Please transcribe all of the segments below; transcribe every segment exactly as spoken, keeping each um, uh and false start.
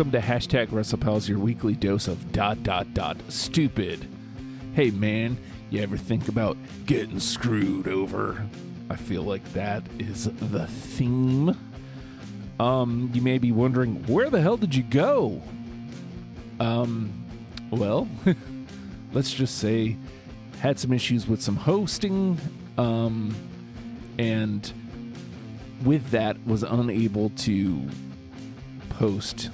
Welcome to hashtag WrestlePals, your weekly dose of dot dot dot stupid. Hey man, you ever think about getting screwed over? I feel like that is the theme. Um, you may be wondering, where the hell did you go? Um, well, let's just say, had some issues with some hosting, um, and with that was unable to post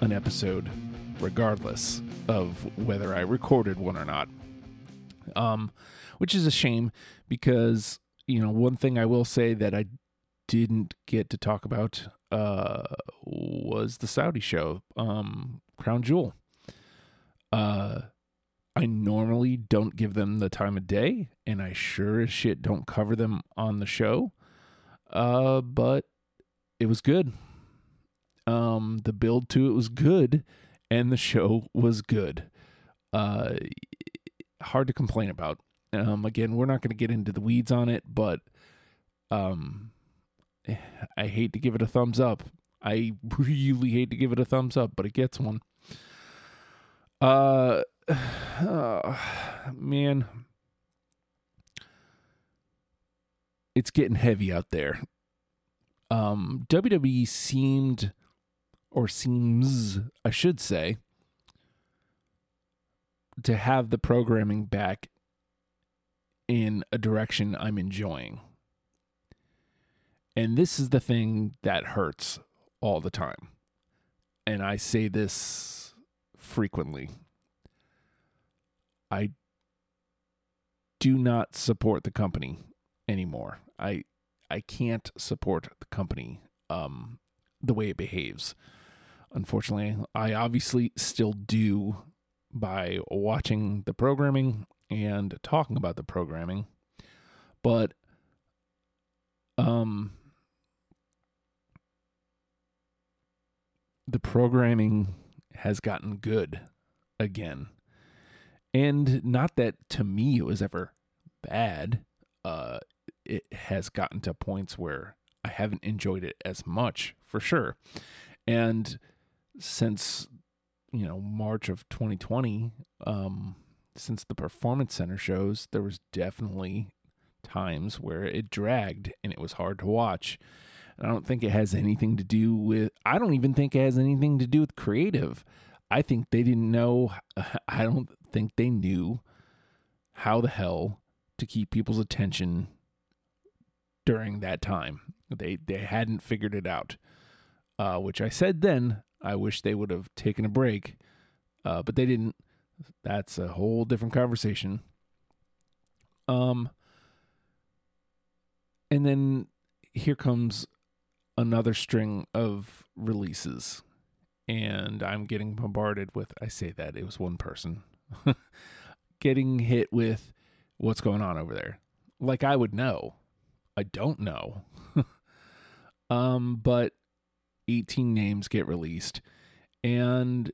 an episode regardless of whether I recorded one or not, um, which is a shame because, you know, one thing I will say that I didn't get to talk about uh, was the Saudi show, um, Crown Jewel. Uh, I normally don't give them the time of day, and I sure as shit don't cover them on the show, uh, but it was good. Um, the build to it was good, and the show was good. Uh, hard to complain about. Um, again, we're not going to get into the weeds on it, but um, I hate to give it a thumbs up. I really hate to give it a thumbs up, but it gets one. Uh, oh, man, it's getting heavy out there. Um, W W E seemed... or seems, I should say, to have the programming back in a direction I'm enjoying. And this is the thing that hurts all the time. And I say this frequently. I do not support the company anymore. I I can't support the company um, the way it behaves. Unfortunately, I obviously still do by watching the programming and talking about the programming, but um, the programming has gotten good again. And not that to me it was ever bad. Uh, it has gotten to points where I haven't enjoyed it as much, for sure. And since, you know, March of twenty twenty, um, since the Performance Center shows, there was definitely times where it dragged and it was hard to watch. And I don't think it has anything to do with, I don't even think it has anything to do with creative. I think they didn't know, I don't think they knew how the hell to keep people's attention during that time. They, they hadn't figured it out, uh, which I said then, I wish they would have taken a break, uh, but they didn't. That's a whole different conversation. Um, and then here comes another string of releases, and I'm getting bombarded with, I say that, it was one person, getting hit with what's going on over there. Like I would know. I don't know. um, but eighteen names get released. And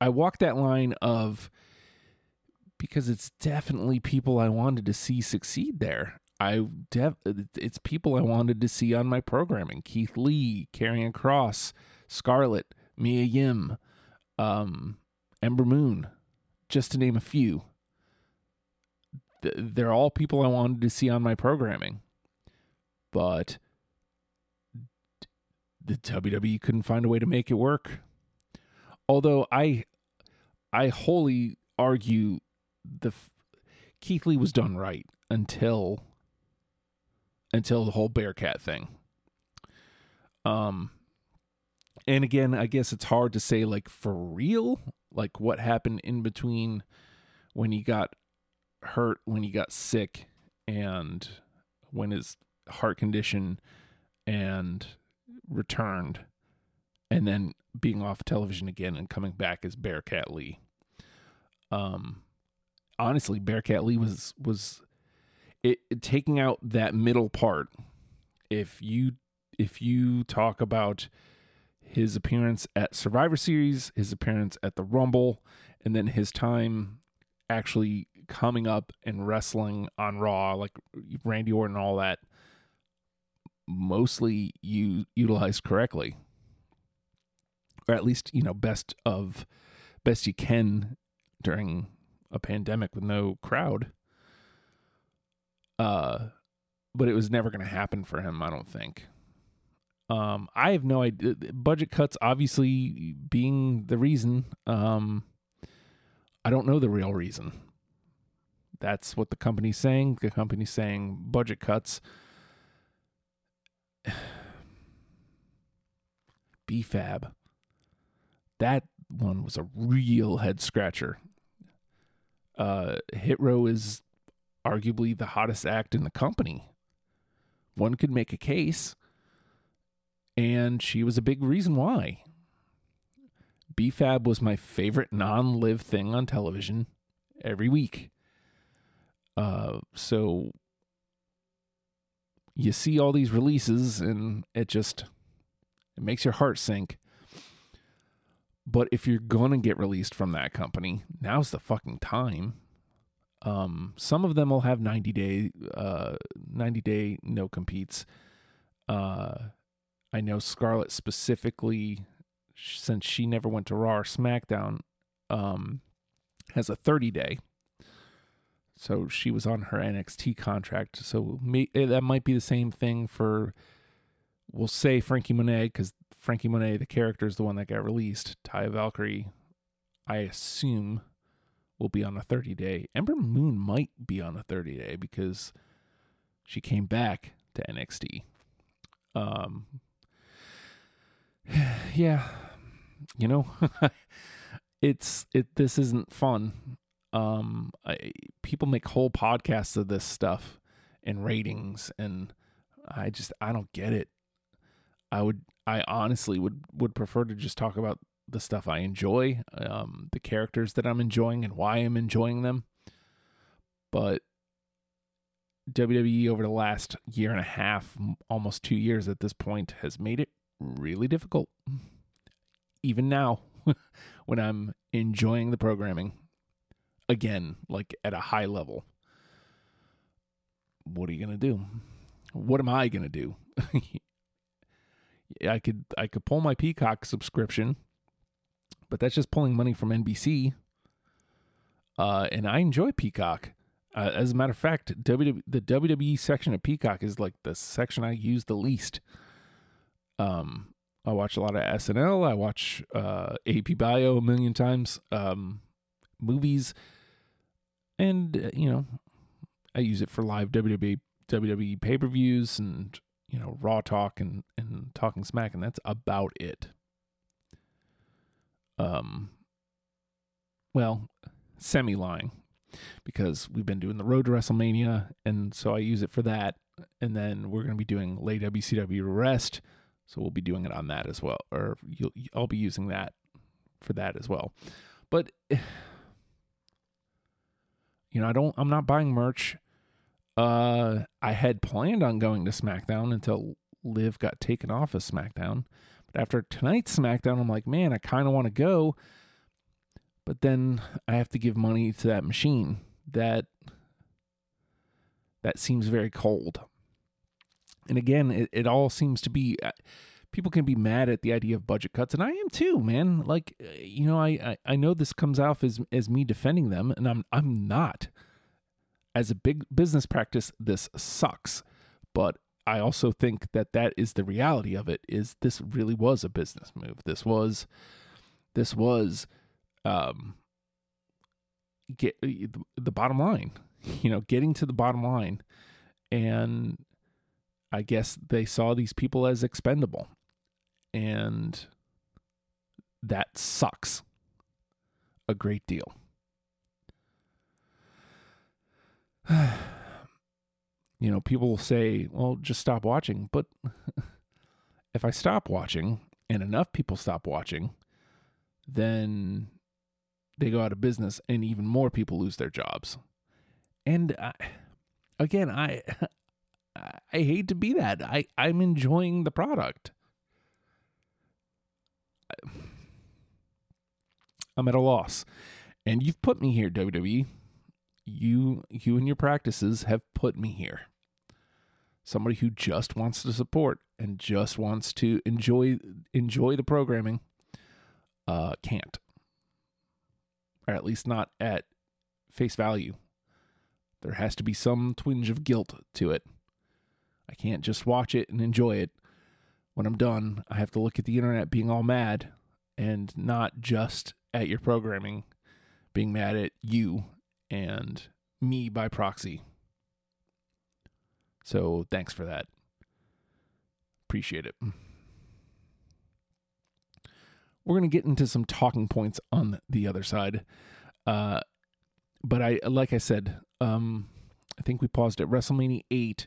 I walk that line of, because it's definitely people I wanted to see succeed there. I def- It's people I wanted to see on my programming. Keith Lee, Karrion Kross, Scarlett, Mia Yim, um, Ember Moon, just to name a few. They're all people I wanted to see on my programming. But the W W E couldn't find a way to make it work. Although I I wholly argue the Keith Lee was done right until until the whole Bearcat thing. Um and again, I guess it's hard to say like for real, like what happened in between when he got hurt, when he got sick, and when his heart condition and returned, and then being off television again and coming back as Bearcat Lee. Um, honestly, Bearcat Lee was was it, it taking out that middle part. If you if you talk about his appearance at Survivor Series, his appearance at the Rumble, and then his time actually coming up and wrestling on Raw, like Randy Orton and all that, mostly you utilized correctly. or at least, you know, best of best you can during a pandemic with no crowd. Uh, but it was never going to happen for him, I don't think. Um, I have no idea. Budget cuts obviously being the reason. Um, I don't know the real reason. That's what the company's saying. The company's saying budget cuts. Bfab. That one was a real head scratcher. Uh, Hit Row is arguably the hottest act in the company. One could make a case, and she was a big reason why. Bfab was my favorite non-live thing on television every week. Uh, so you see all these releases, and it just it makes your heart sink. But if you're gonna get released from that company, now's the fucking time. Um, some of them will have ninety day, uh, ninety day no competes. Uh, I know Scarlett specifically, since she never went to Raw or SmackDown, um, has a thirty day. So she was on her N X T contract. So may, that might be the same thing for, we'll say Frankie Monet, because Frankie Monet, the character, is the one that got released. Taya Valkyrie, I assume, will be on a thirty day. Ember Moon might be on a thirty day because she came back to N X T. Um, yeah, you know, it's it. This isn't fun. Um, I, people make whole podcasts of this stuff and ratings, and I just, I don't get it. I would, I honestly would, would prefer to just talk about the stuff I enjoy, um, the characters that I'm enjoying and why I'm enjoying them. But W W E over the last year and a half, almost two years at this point, has made it really difficult. Even now, when I'm enjoying the programming. Again, like at a high level. What are you going to do? What am I going to do? I could I could pull my Peacock subscription, but that's just pulling money from N B C. Uh, and I enjoy Peacock. Uh, as a matter of fact, W W E, the W W E section of Peacock is like the section I use the least. Um, I watch a lot of S N L. I watch uh, A P Bio a million times. Um, movies. And, you know, I use it for live W W E pay-per-views and, you know, Raw Talk and, and Talking Smack, and that's about it. Um, well, semi-lying, because we've been doing the Road to WrestleMania, and so I use it for that, and then we're going to be doing Lay W C W Rest, so we'll be doing it on that as well, or you'll, I'll be using that for that as well. But, you know, I don't, I'm not buying merch. Uh, I had planned on going to SmackDown until Liv got taken off of SmackDown. But after tonight's SmackDown, I'm like, man, I kind of want to go. But then I have to give money to that machine. That, that seems very cold. And again, it, it all seems to be... I, People can be mad at the idea of budget cuts, and I am too, man. Like, you know, I, I, I know this comes off as as me defending them, and I'm I'm not. As a big business practice, this sucks. But I also think that that is the reality of it, is this really was a business move. This was, this was um, get the bottom line, you know, getting to the bottom line. And I guess they saw these people as expendable. And that sucks a great deal. You know, people will say, well, just stop watching. But if I stop watching and enough people stop watching, then they go out of business and even more people lose their jobs. And I, again, I, I hate to be that. I, I'm enjoying the product. I'm at a loss. And you've put me here, W W E. You you and your practices have put me here. Somebody who just wants to support and just wants to enjoy enjoy the programming uh, can't. Or at least not at face value. There has to be some twinge of guilt to it. I can't just watch it and enjoy it. When I'm done, I have to look at the internet being all mad, and not just at your programming, being mad at you and me by proxy. So thanks for that. Appreciate it. We're going to get into some talking points on the other side. Uh, but I, like I said, um, I think we paused at WrestleMania eight.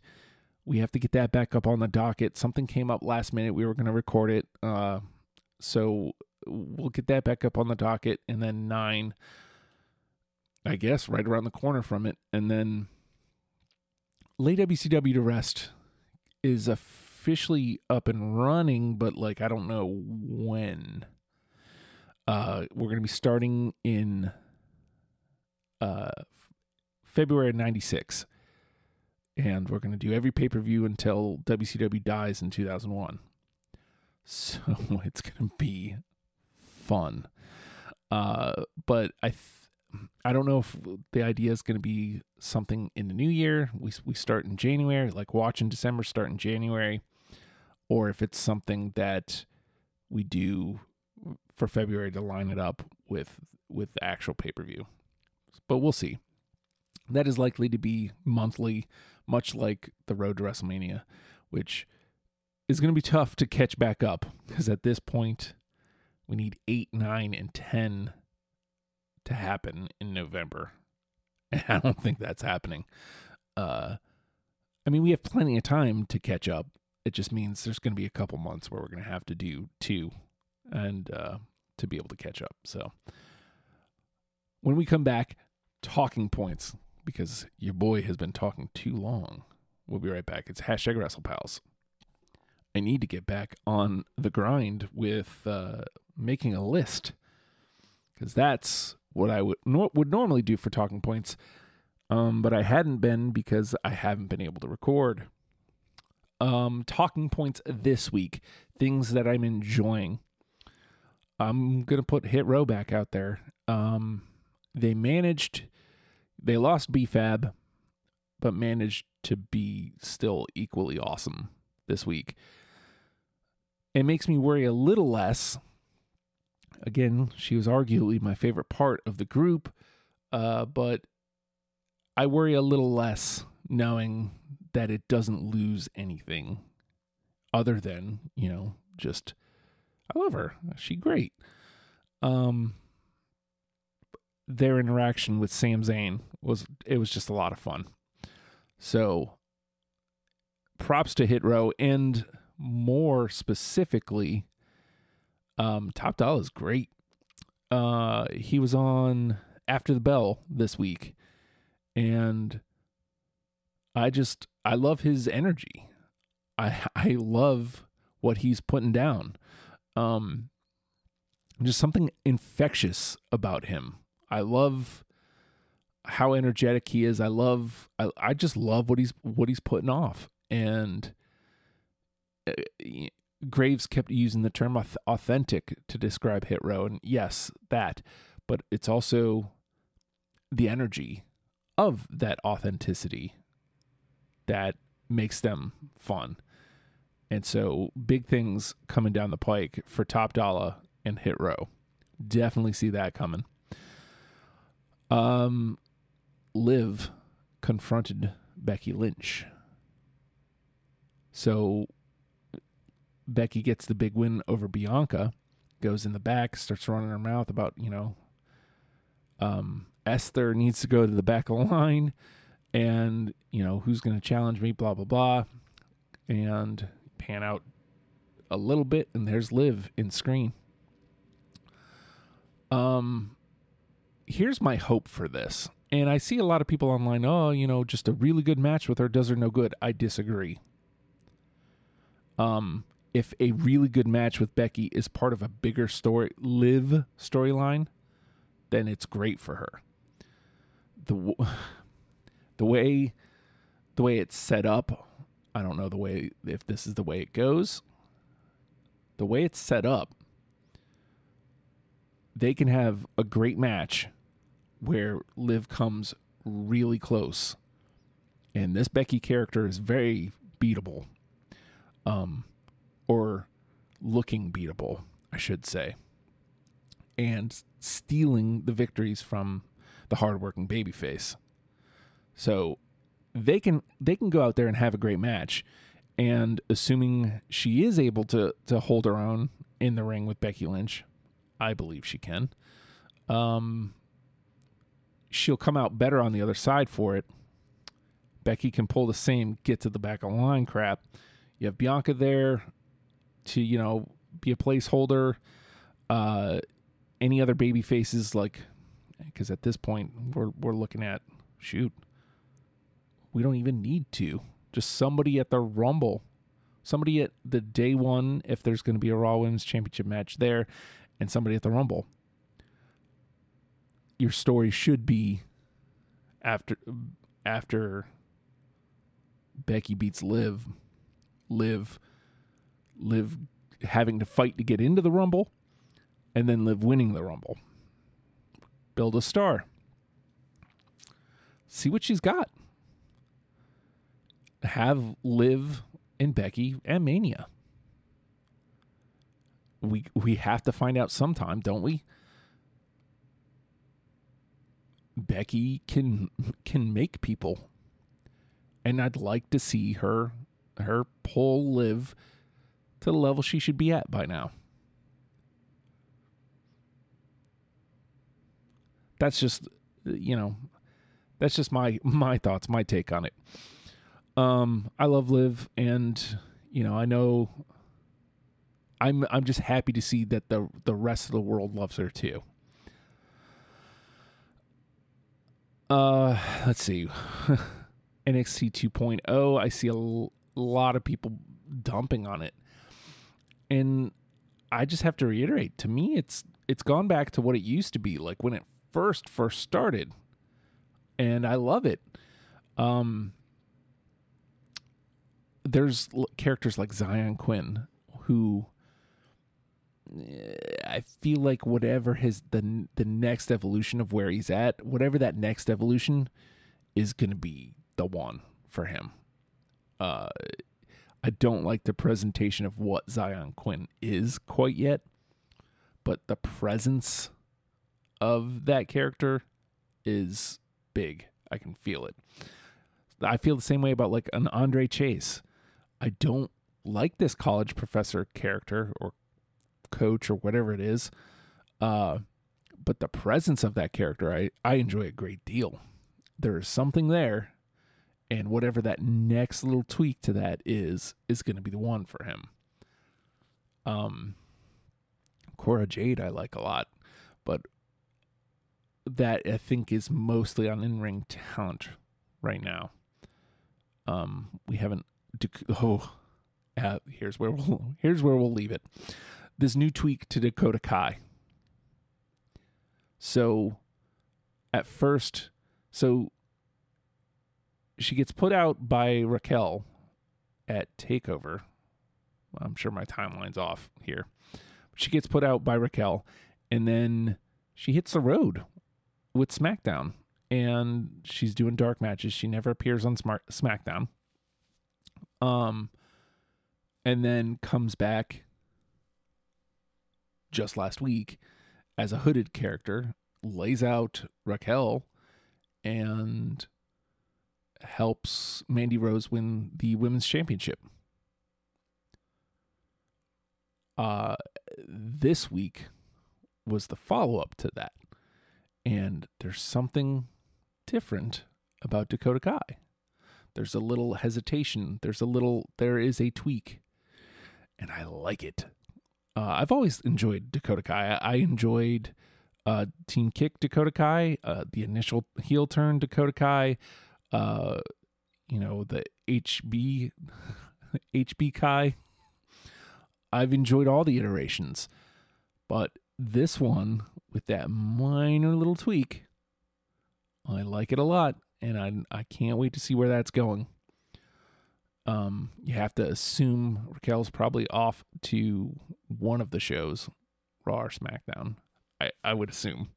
We have to get that back up on the docket. Something came up last minute. We were going to record it. Uh, so we'll get that back up on the docket. And then nine, I guess, right around the corner from it. And then lay W C W to rest is officially up and running, but like, I don't know when. Uh, we're going to be starting in uh, February of ninety-six. And we're going to do every pay-per-view until W C W dies in two thousand one. So it's going to be fun. Uh, but I th- I don't know if the idea is going to be something in the new year. We we start in January, like watch in December, start in January. Or if it's something that we do for February to line it up with, with the actual pay-per-view. But we'll see. That is likely to be monthly, much like the road to WrestleMania, which is going to be tough to catch back up because at this point, we need eight, nine, and ten to happen in November. And I don't think that's happening. Uh, I mean, we have plenty of time to catch up. It just means there's going to be a couple months where we're going to have to do two and uh, to be able to catch up. So when we come back, talking points. Because your boy has been talking too long. We'll be right back. It's hashtag WrestlePals. I need to get back on the grind with uh, making a list. Because that's what I would nor- would normally do for talking points. Um, but I hadn't been because I haven't been able to record. Um, talking points this week. Things that I'm enjoying. I'm going to put Hit Row back out there. Um, they managed... They lost Bfab, but managed to be still equally awesome this week. It makes me worry a little less. Again, she was arguably my favorite part of the group, uh, but I worry a little less knowing that it doesn't lose anything other than, you know, just, I love her. She's great. Um... Their interaction with Sam Zayn was, it was just a lot of fun. So props to Hit Row, and more specifically, um, Top Dolla's great. Uh, he was on After the Bell this week, and I just, I love his energy. I, I love what he's putting down. Um, just something infectious about him. I love how energetic he is. I love, I, I just love what he's, what he's putting off. And uh, Graves kept using the term authentic to describe Hit Row. And yes, that, but it's also the energy of that authenticity that makes them fun. And so big things coming down the pike for Top Dollar and Hit Row. Definitely see that coming. Um, Liv confronted Becky Lynch. So Becky gets the big win over Bianca, goes in the back, starts running her mouth about, you know, um, Esther needs to go to the back of the line and, you know, who's going to challenge me, blah, blah, blah. And pan out a little bit, and there's Liv in screen. Um... Here's my hope for this. And I see a lot of people online, oh, you know, just a really good match with her does her no good. I disagree. Um, if a really good match with Becky is part of a bigger story, Liv storyline, then it's great for her. The the way the way it's set up, I don't know the way if this is the way it goes. The way it's set up they can have a great match where Liv comes really close. And this Becky character is very beatable. Um, or looking beatable, I should say. And stealing the victories from the hardworking babyface. So they can they can go out there and have a great match. And assuming she is able to to hold her own in the ring with Becky Lynch, I believe she can. Um, she'll come out better on the other side for it. Becky can pull the same get to the back of the line crap. You have Bianca there to, you know, be a placeholder. Uh, any other baby faces, like, because at this point we're we're looking at, shoot, we don't even need to. Just somebody at the Rumble, somebody at the day one, if there's going to be a Raw Women's Championship match there, and somebody at the Rumble. Your story should be after after Becky beats Liv, Liv, Liv having to fight to get into the Rumble, and then Liv winning the Rumble. Build a star. See what she's got. Have Liv and Becky and Mania. We we have to find out sometime, don't we? Becky can can make people, and I'd like to see her her pull Liv to the level she should be at by now. That's just, you know, that's just my my thoughts, my take on it. Um, I love Liv, and you know, I know I'm I'm just happy to see that the the rest of the world loves her too. Uh, let's see. N X T two point oh, I see a l- lot of people dumping on it. And I just have to reiterate, to me it's it's gone back to what it used to be, like when it first first started. And I love it. Um There's characters like Zion Quinn, who I feel like whatever his the the next evolution of where he's at, whatever that next evolution is going to be the one for him. Uh, I don't like the presentation of what Zion Quinn is quite yet, but the presence of that character is big. I can feel it. I feel the same way about like an Andre Chase. I don't like this college professor character or coach or whatever it is. Uh, but the presence of that character, I, I enjoy a great deal. There is something there, and whatever that next little tweak to that is, is going to be the one for him. Um, Cora Jade, I like a lot, but that I think is mostly on in-ring talent right now. Um, we haven't, Oh, uh, here's where we'll here's where we'll leave it. This new tweak to Dakota Kai. So, at first, so she gets put out by Raquel at TakeOver. I'm sure my timeline's off here. She gets put out by Raquel, and then she hits the road with SmackDown, and she's doing dark matches. She never appears on Smart SmackDown. Um, and then comes back just last week as a hooded character, lays out Raquel, and helps Mandy Rose win the women's championship. Uh, this week was the follow-up to that, and there's something different about Dakota Kai. There's a little hesitation. There's a little, there is a tweak. And I like it. Uh, I've always enjoyed Dakota Kai. I, I enjoyed uh, Team Kick Dakota Kai, uh, the initial heel turn Dakota Kai, uh, you know, the H B, H B Kai. I've enjoyed all the iterations. But this one, with that minor little tweak, I like it a lot. And I I can't wait to see where that's going. Um, you have to assume Raquel's probably off to one of the shows, Raw or SmackDown. I, I would assume.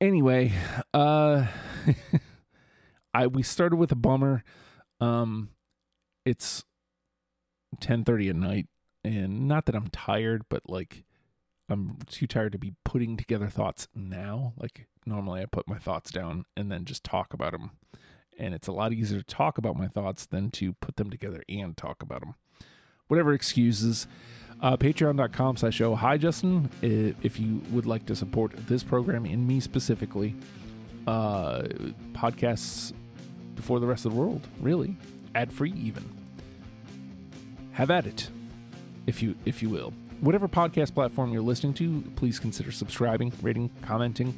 Anyway, uh, I we started with a bummer. Um, it's ten thirty at night, and not that I'm tired, but like I'm too tired to be putting together thoughts now. Like normally I put my thoughts down and then just talk about them. And it's a lot easier to talk about my thoughts than to put them together and talk about them. Whatever excuses. Uh, Patreon.com slash oh hi Justin. If you would like to support this program and me specifically, uh, podcasts before the rest of the world, really, ad free even. Have at it, if you if you will. Whatever podcast platform you're listening to, please consider subscribing, rating, commenting.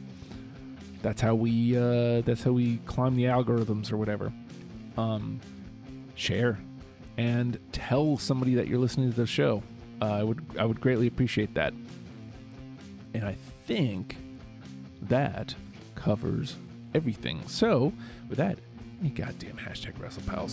That's how we uh, that's how we climb the algorithms or whatever. Um, share and tell somebody that you're listening to the show. Uh, I would I would greatly appreciate that. And I think that covers everything. So with that, you goddamn hashtag WrestlePals.